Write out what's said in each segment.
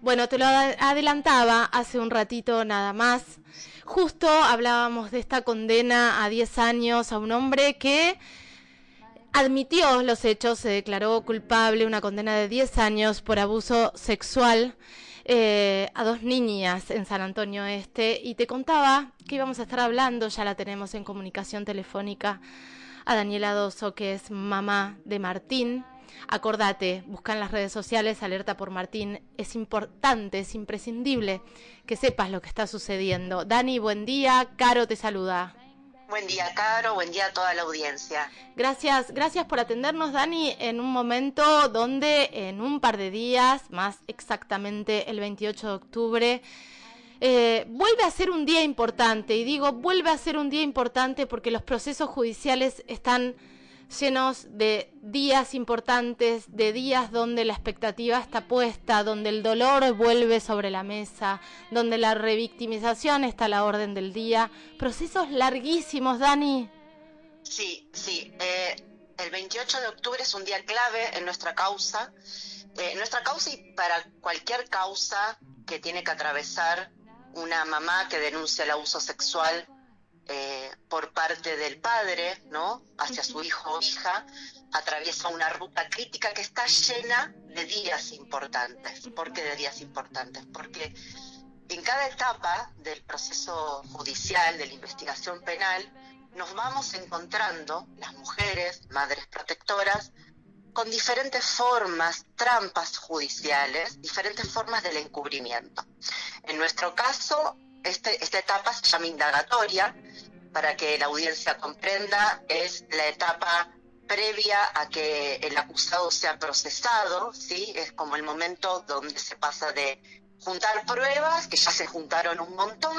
Bueno, te lo adelantaba hace un ratito nada más. Justo hablábamos de esta condena a 10 años a un hombre que admitió los hechos, se declaró culpable, una condena de 10 años por abuso sexual a dos niñas en San Antonio Este. Y te contaba que íbamos a estar hablando, ya la tenemos en comunicación telefónica, a Daniela Dosso, que es mamá de Martín. Acordate, busca en las redes sociales Alerta por Martín. Es importante, es imprescindible que sepas lo que está sucediendo. Dani, buen día. Caro te saluda. Buen día, Caro. Buen día a toda la audiencia. Gracias, gracias por atendernos, Dani, en un momento donde en un par de días, más exactamente el 28 de octubre, vuelve a ser un día importante. Y digo, vuelve a ser un día importante porque los procesos judiciales están llenos de días importantes, de días donde la expectativa está puesta, donde el dolor vuelve sobre la mesa, donde la revictimización está a la orden del día. Procesos larguísimos, Dani. Sí. El 28 de octubre es un día clave en nuestra causa. Nuestra causa y para cualquier causa que tiene que atravesar una mamá que denuncia el abuso sexual por parte del padre, ¿no?, hacia su hijo o hija, atraviesa una ruta crítica que está llena de días importantes. ¿Por qué de días importantes? Porque en cada etapa del proceso judicial, de la investigación penal, nos vamos encontrando, las mujeres, madres protectoras, con diferentes formas, trampas judiciales, diferentes formas del encubrimiento. En nuestro caso, esta etapa se llama indagatoria. Para que la audiencia comprenda, es la etapa previa a que el acusado sea procesado, ¿sí? Es como el momento donde se pasa de juntar pruebas, que ya se juntaron un montón,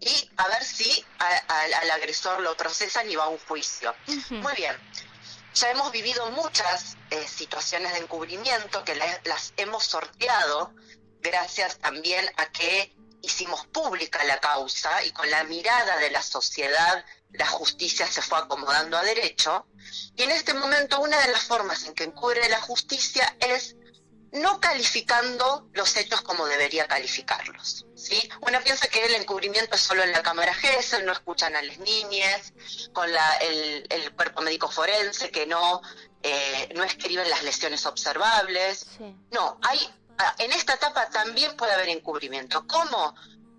y a ver si al agresor lo procesan y va a un juicio. Uh-huh. Muy bien, ya hemos vivido muchas situaciones de encubrimiento que las hemos sorteado, gracias también a que hicimos pública la causa y con la mirada de la sociedad la justicia se fue acomodando a derecho. Y en este momento una de las formas en que encubre la justicia es no calificando los hechos como debería calificarlos, ¿sí? Uno piensa que el encubrimiento es solo en la Cámara Gesell, no escuchan a las niñas, con el cuerpo médico forense que no escriben las lesiones observables. Sí. No, hay... En esta etapa también puede haber encubrimiento. ¿Cómo?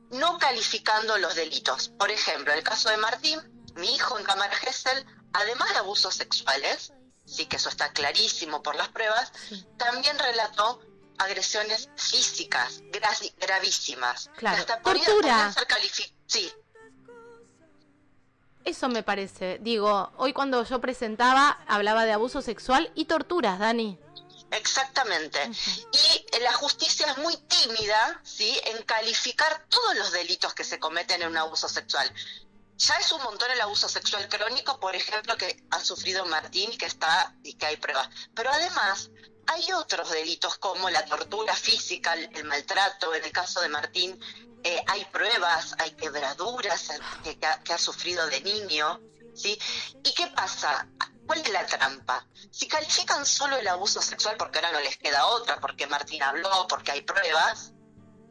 No calificando los delitos. Por ejemplo, el caso de Martín, mi hijo en Cámara Gesell, además de abusos sexuales, sí que eso está clarísimo por las pruebas, también relató agresiones físicas gravísimas. Claro, hasta tortura. Sí. Eso me parece. Digo, hoy cuando yo presentaba, hablaba de abuso sexual y torturas, Dani. Exactamente. Uh-huh. Y la justicia es muy tímida, ¿sí?, en calificar todos los delitos que se cometen en un abuso sexual. Ya es un montón el abuso sexual crónico, por ejemplo, que ha sufrido Martín y que hay pruebas. Pero además hay otros delitos como la tortura física, el maltrato. En el caso de Martín hay pruebas, hay quebraduras que ha sufrido de niño, ¿sí? ¿Y qué pasa? ¿Cuál es la trampa? Si califican solo el abuso sexual, porque ahora no les queda otra, porque Martín habló, porque hay pruebas,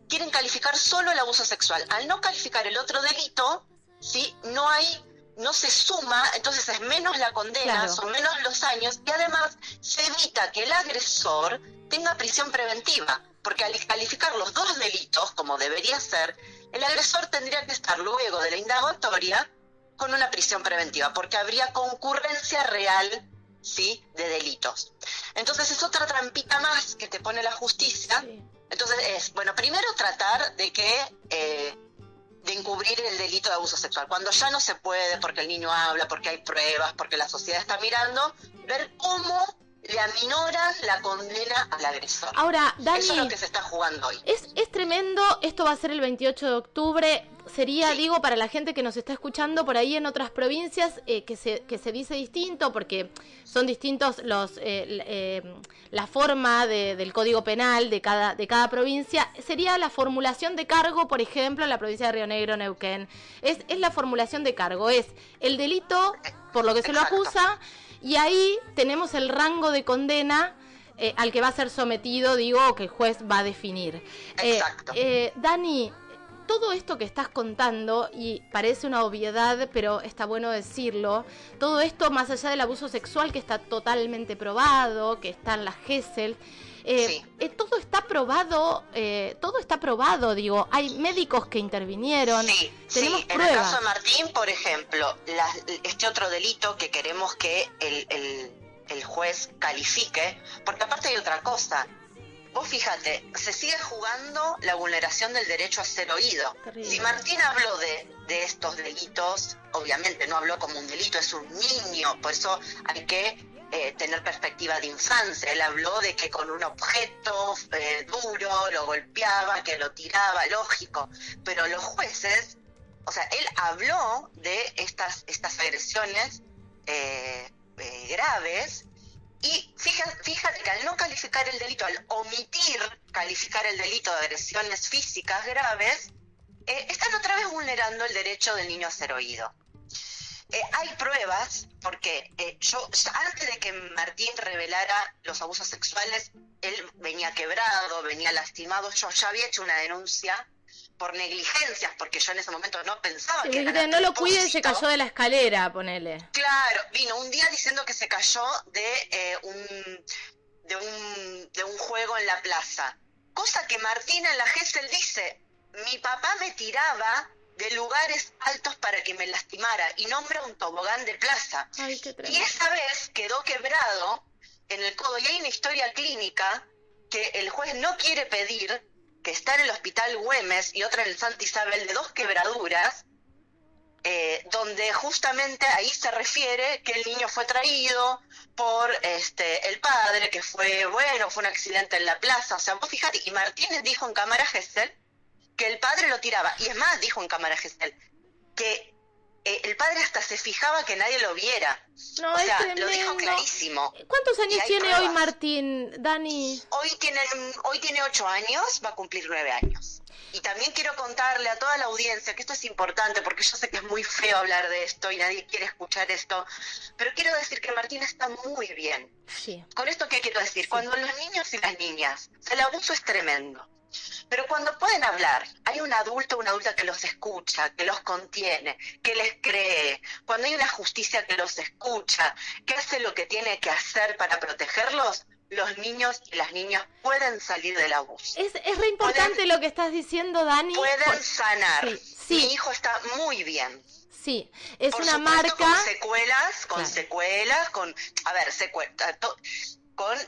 quieren calificar solo el abuso sexual. Al no calificar el otro delito, ¿sí?, no se suma, entonces es menos la condena, claro, son menos los años, y además se evita que el agresor tenga prisión preventiva, porque al calificar los dos delitos, como debería ser, el agresor tendría que estar luego de la indagatoria con una prisión preventiva, porque habría concurrencia real, ¿sí?, de delitos. Entonces es otra trampita más que te pone la justicia. Sí. Entonces es, bueno, primero tratar de encubrir el delito de abuso sexual. Cuando ya no se puede, porque el niño habla, porque hay pruebas, porque la sociedad está mirando, ver cómo le aminora la condena al agresor. Ahora, Dani, eso es lo que se está jugando hoy. Es tremendo, esto va a ser el 28 de octubre. Sería, sí, digo, para la gente que nos está escuchando por ahí en otras provincias, que se dice distinto, porque son distintos la forma del Código Penal de cada provincia. Sería la formulación de cargo, por ejemplo, en la provincia de Río Negro, Neuquén. Es la formulación de cargo, es el delito por lo que, exacto, se lo acusa, y ahí tenemos el rango de condena al que va a ser sometido, digo, o que el juez va a definir. Exacto. Dani, todo esto que estás contando, y parece una obviedad, pero está bueno decirlo, todo esto, más allá del abuso sexual que está totalmente probado, que está en la Gesell, todo está probado, digo, hay médicos que intervinieron, sí, tenemos pruebas. En el caso de Martín, por ejemplo, este otro delito que queremos que el juez califique, porque aparte hay otra cosa. Vos fíjate, se sigue jugando la vulneración del derecho a ser oído. Terrible. Si Martín habló de estos delitos, obviamente no habló como un delito, es un niño, por eso hay que tener perspectiva de infancia. Él habló de que con un objeto duro lo golpeaba, que lo tiraba, lógico. Pero los jueces, o sea, él habló de estas agresiones graves. Y fíjate que al no calificar el delito, al omitir calificar el delito de agresiones físicas graves, están otra vez vulnerando el derecho del niño a ser oído. Hay pruebas, porque yo antes de que Martín revelara los abusos sexuales, él venía quebrado, venía lastimado. Yo ya había hecho una denuncia por negligencias, porque yo en ese momento no pensaba que era no lo cuide, se cayó de la escalera, ponele. Claro, vino un día diciendo que se cayó de un juego en la plaza. Cosa que Martina en la Gesell dice, mi papá me tiraba de lugares altos para que me lastimara, y nombra un tobogán de plaza. Ay, qué tremendo. Y esa vez quedó quebrado en el codo, y hay una historia clínica que el juez no quiere pedir, que está en el Hospital Güemes y otra en el Santa Isabel, de dos quebraduras, donde justamente ahí se refiere que el niño fue traído por el padre, que fue un accidente en la plaza. O sea, vos fijate, y Martínez dijo en Cámara Gesell que el padre lo tiraba, y es más, dijo en Cámara Gesell que el padre hasta se fijaba que nadie lo viera. No, o sea, tremendo. Lo dijo clarísimo. ¿Cuántos años tiene hoy Martín, Dani? Hoy tiene 8 años, va a cumplir 9 años. Y también quiero contarle a toda la audiencia que esto es importante, porque yo sé que es muy feo hablar de esto y nadie quiere escuchar esto, pero quiero decir que Martín está muy bien. Sí. Con esto, ¿qué quiero decir? Sí. Cuando los niños y las niñas, el abuso es tremendo, pero cuando pueden hablar, hay un adulto o una adulta que los escucha, que los contiene, que les cree, cuando hay una justicia que los escucha, que hace lo que tiene que hacer para protegerlos, los niños y las niñas pueden salir del abuso. Es re importante lo que estás diciendo, Dani. Pueden sanar. Sí, sí. Mi hijo está muy bien. Sí, es por una supuesto, marca. Con secuelas, con... A ver, con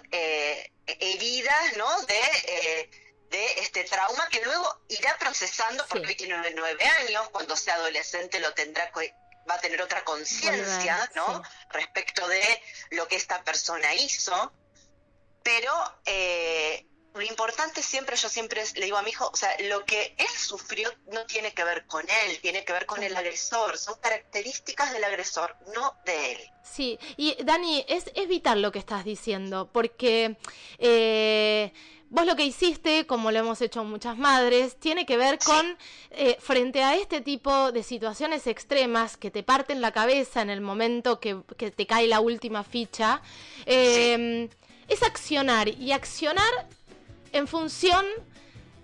heridas, ¿no? De este trauma que luego irá procesando, porque hoy tiene 9 años, cuando sea adolescente lo tendrá, va a tener otra conciencia, ¿no? Sí. Respecto de lo que esta persona hizo, pero lo importante siempre, yo siempre le digo a mi hijo, o sea, lo que él sufrió no tiene que ver con él, tiene que ver con el agresor, son características del agresor, no de él. Sí, y Dani, es vital lo que estás diciendo, porque... vos lo que hiciste, como lo hemos hecho muchas madres, tiene que ver con, frente a este tipo de situaciones extremas que te parten la cabeza en el momento que te cae la última ficha, es accionar, y accionar en función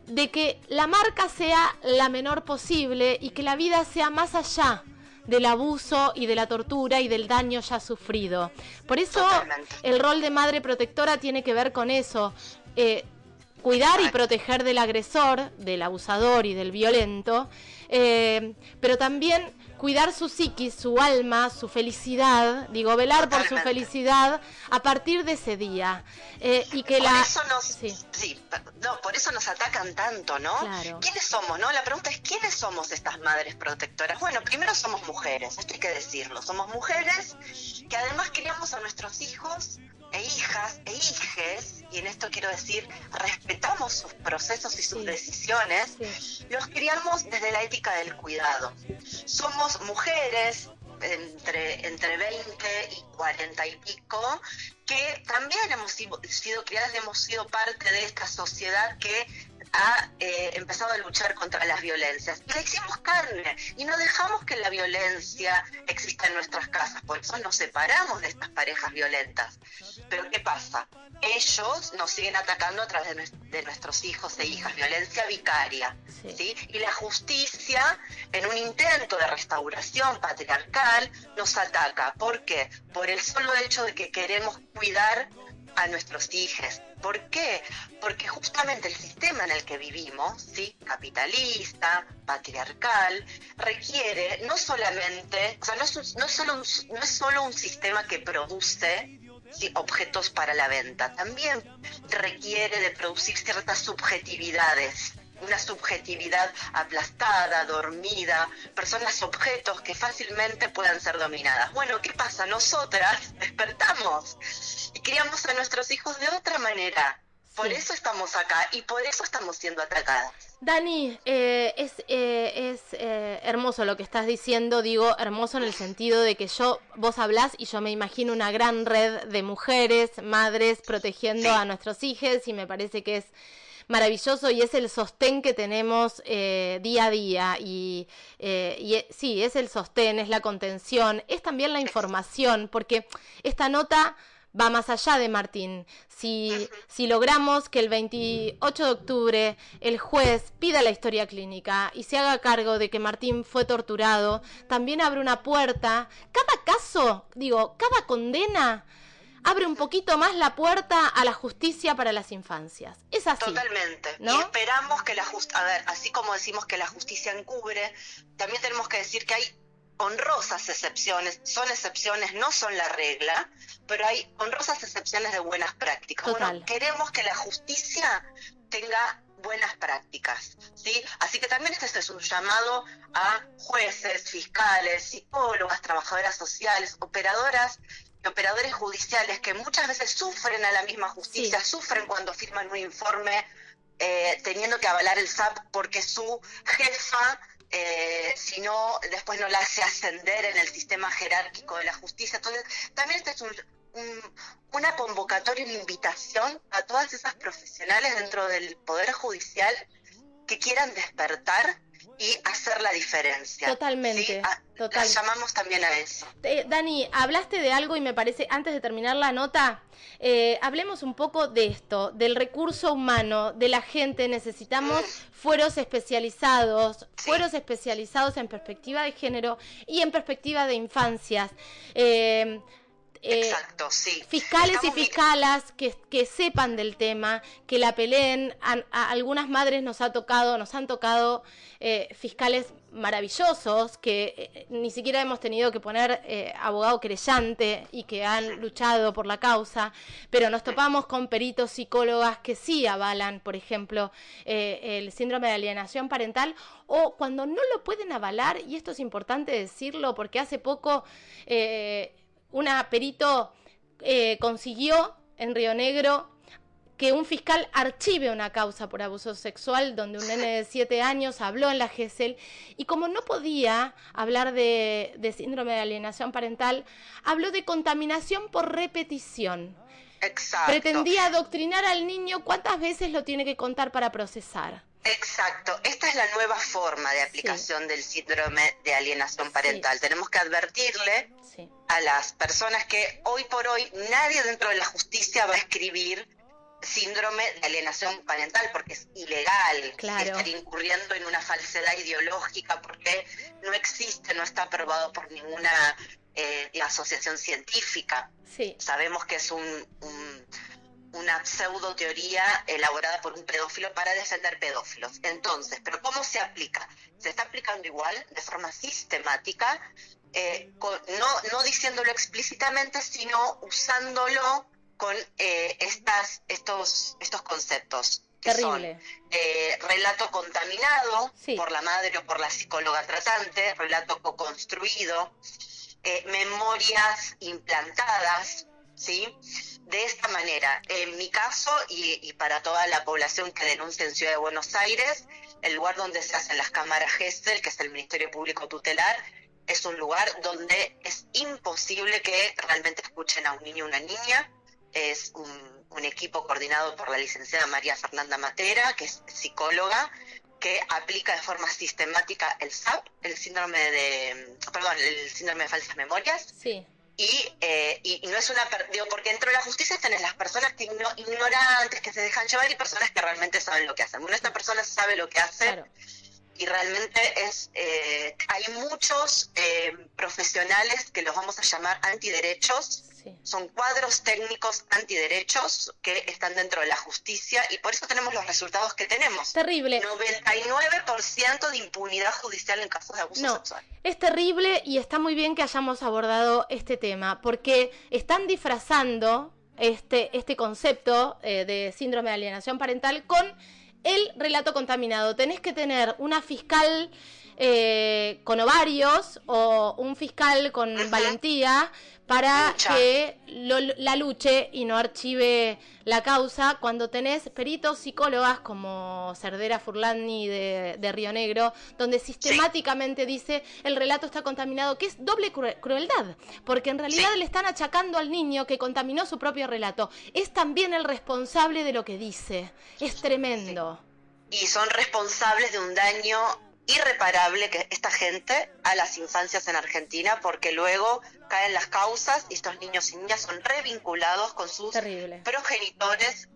de que la marca sea la menor posible y que la vida sea más allá del abuso y de la tortura y del daño ya sufrido. Por eso el rol de madre protectora tiene que ver con eso, cuidar y proteger del agresor, del abusador y del violento, pero también cuidar su psiquis, su alma, su felicidad, digo, velar por su felicidad a partir de ese día. Y que por eso nos, por eso nos atacan tanto, ¿no? Claro. ¿Quiénes somos, no? La pregunta es, ¿quiénes somos estas madres protectoras? Bueno, primero somos mujeres, esto hay que decirlo, somos mujeres que además criamos a nuestros hijos e hijas e hijes, y en esto quiero decir, respetamos sus procesos y sus decisiones, los criamos desde la ética del cuidado. Somos mujeres entre 20 y 40 y pico, que también hemos sido criadas, hemos sido parte de esta sociedad que ha empezado a luchar contra las violencias. Y le hicimos carne, y no dejamos que la violencia exista en nuestras casas, por eso nos separamos de estas parejas violentas. Pero ¿qué pasa? ellos nos siguen atacando a través de nuestros hijos e hijas, violencia vicaria, ¿sí? Y la justicia, en un intento de restauración patriarcal, nos ataca. ¿Por qué? Por el solo hecho de que queremos cuidar a nuestros hijos. ¿Por qué? Porque justamente el sistema en el que vivimos, ¿sí?, capitalista, patriarcal, requiere no solamente, o sea, no es solo un sistema que produce, ¿sí?, objetos para la venta, también requiere de producir ciertas subjetividades, una subjetividad aplastada, dormida, personas objetos que fácilmente puedan ser dominadas. Bueno, ¿qué pasa? Nosotras despertamos y criamos a nuestros hijos de otra manera. Por eso estamos acá y por eso estamos siendo atacadas. Dani, es hermoso lo que estás diciendo, digo, hermoso en el sentido de que vos hablás y yo me imagino una gran red de mujeres, madres, protegiendo a nuestros hijos, y me parece que es maravilloso y es el sostén que tenemos día a día y sí, es el sostén, es la contención, es también la información, porque esta nota va más allá de Martín. Si logramos que el 28 de octubre el juez pida la historia clínica y se haga cargo de que Martín fue torturado, también abre una puerta. Cada caso, digo, cada condena abre un poquito más la puerta a la justicia para las infancias. Es así. Totalmente. ¿No? Y esperamos que así como decimos que la justicia encubre, también tenemos que decir que hay honrosas excepciones, son excepciones, no son la regla, pero hay honrosas excepciones de buenas prácticas. Total. Bueno, queremos que la justicia tenga buenas prácticas, ¿sí? Así que también este es un llamado a jueces, fiscales, psicólogas, trabajadoras sociales, operadoras y operadores judiciales que muchas veces sufren a la misma justicia, sufren cuando firman un informe teniendo que avalar el SAP porque su jefa, si no, después no la hace ascender en el sistema jerárquico de la justicia. Entonces, también esta es una convocatoria, una invitación a todas esas profesionales dentro del Poder Judicial que quieran despertar y hacer la diferencia. Totalmente. ¿Sí? Las llamamos también a eso. Dani, hablaste de algo y me parece, antes de terminar la nota, hablemos un poco de esto, del recurso humano, de la gente. Necesitamos fueros especializados en perspectiva de género y en perspectiva de infancias. Exacto, sí. Fiscales y fiscalas que sepan del tema, que la peleen. A algunas madres nos han tocado fiscales maravillosos que ni siquiera hemos tenido que poner abogado querellante y que han luchado por la causa, pero nos topamos con peritos, psicólogas que sí avalan, por ejemplo, el síndrome de alienación parental, o cuando no lo pueden avalar, y esto es importante decirlo porque hace poco una perito consiguió en Río Negro que un fiscal archive una causa por abuso sexual donde un nene de 7 años habló en la Gesell, y como no podía hablar de síndrome de alienación parental, habló de contaminación por repetición. Exacto. Pretendía adoctrinar al niño cuántas veces lo tiene que contar para procesar. Exacto, esta es la nueva forma de aplicación del síndrome de alienación parental. Tenemos que advertirle a las personas que hoy por hoy nadie dentro de la justicia va a escribir síndrome de alienación parental porque es ilegal. Claro. Estar incurriendo en una falsedad ideológica porque no existe, no está aprobado por ninguna asociación científica. Sí. Sabemos que es una pseudo teoría elaborada por un pedófilo para defender pedófilos. Entonces, ¿pero cómo se aplica? Se está aplicando igual, de forma sistemática, no diciéndolo explícitamente, sino usándolo con estos conceptos. Que terrible. Son relato contaminado por la madre o por la psicóloga tratante, relato co-construido, memorias implantadas, ¿sí? De esta manera, en mi caso y para toda la población que denuncia en Ciudad de Buenos Aires, el lugar donde se hacen las cámaras Gesell, que es el Ministerio Público Tutelar, es un lugar donde es imposible que realmente escuchen a un niño o una niña. Es un equipo coordinado por la licenciada María Fernanda Matera, que es psicóloga, que aplica de forma sistemática el SAP, el síndrome de falsas memorias. Y no es una... Digo, porque dentro de la justicia están las personas que ignorantes, que se dejan llevar, y personas que realmente saben lo que hacen. Bueno, esta persona sabe lo que hace, claro. Y realmente es... hay muchos profesionales que los vamos a llamar antiderechos. Sí. Son cuadros técnicos antiderechos que están dentro de la justicia, y por eso tenemos los resultados que tenemos. Terrible. 99% de impunidad judicial en casos de abuso sexual. Es terrible, y está muy bien que hayamos abordado este tema, porque están disfrazando este concepto de síndrome de alienación parental con el relato contaminado. Tenés que tener una fiscal con ovarios o un fiscal con valentía para que la luche y no archive la causa, cuando tenés peritos psicólogas como Cerdera Furlani de Río Negro, donde sistemáticamente dice el relato está contaminado, que es doble crueldad, porque en realidad le están achacando al niño que contaminó su propio relato. Es también el responsable de lo que dice. Es tremendo. Y son responsables de un daño irreparable que esta gente a las infancias en Argentina, porque luego caen las causas y estos niños y niñas son revinculados con sus progenitores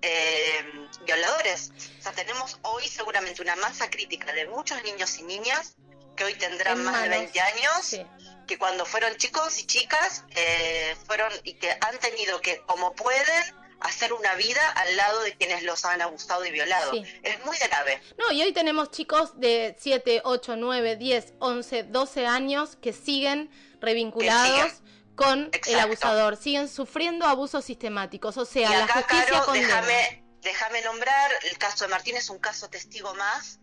violadores. O sea, tenemos hoy seguramente una masa crítica de muchos niños y niñas que hoy tendrán más de 20 años, que cuando fueron chicos y chicas fueron, y que han tenido que, como pueden, hacer una vida al lado de quienes los han abusado y violado. Es muy grave. No, y hoy tenemos chicos de 7, 8, 9, 10, 11, 12 años que siguen revinculados con el abusador. Siguen sufriendo abusos sistemáticos. O sea, y acá, la justicia condena. Déjame nombrar, el caso de Martín es un caso testigo más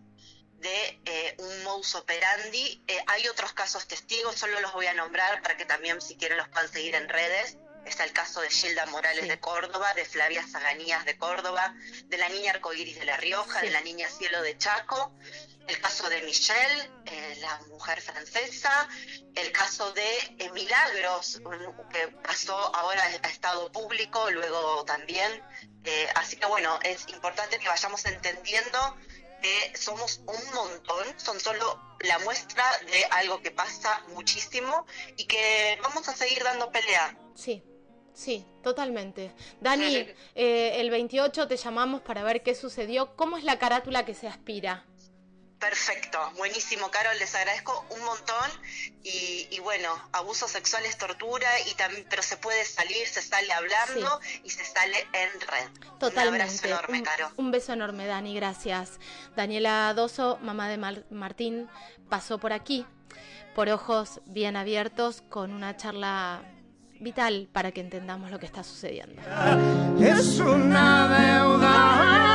de un modus operandi. Hay otros casos testigos, solo los voy a nombrar para que también, si quieren, los puedan seguir en redes. Está el caso de Gilda Morales de Córdoba, de Flavia Zaganías de Córdoba, de la niña Arcoíris de La Rioja, de la niña Cielo de Chaco, el caso de Michelle, la mujer francesa, el caso de Milagros, que pasó ahora a estado público, luego también. Así que bueno, es importante que vayamos entendiendo que somos un montón, son solo la muestra de algo que pasa muchísimo y que vamos a seguir dando pelea. Sí, totalmente. Dani, el 28 te llamamos para ver qué sucedió. ¿Cómo es la carátula que se aspira? Perfecto, buenísimo, Carol, les agradezco un montón. Y bueno, abuso sexual es tortura, pero se puede salir, se sale hablando y se sale en red. Totalmente. Un abrazo enorme, Caro. Un beso enorme, Dani, gracias. Daniela Dosso, mamá de Martín, pasó por aquí, por Ojos Bien Abiertos, con una charla vital para que entendamos lo que está sucediendo. Es una deuda.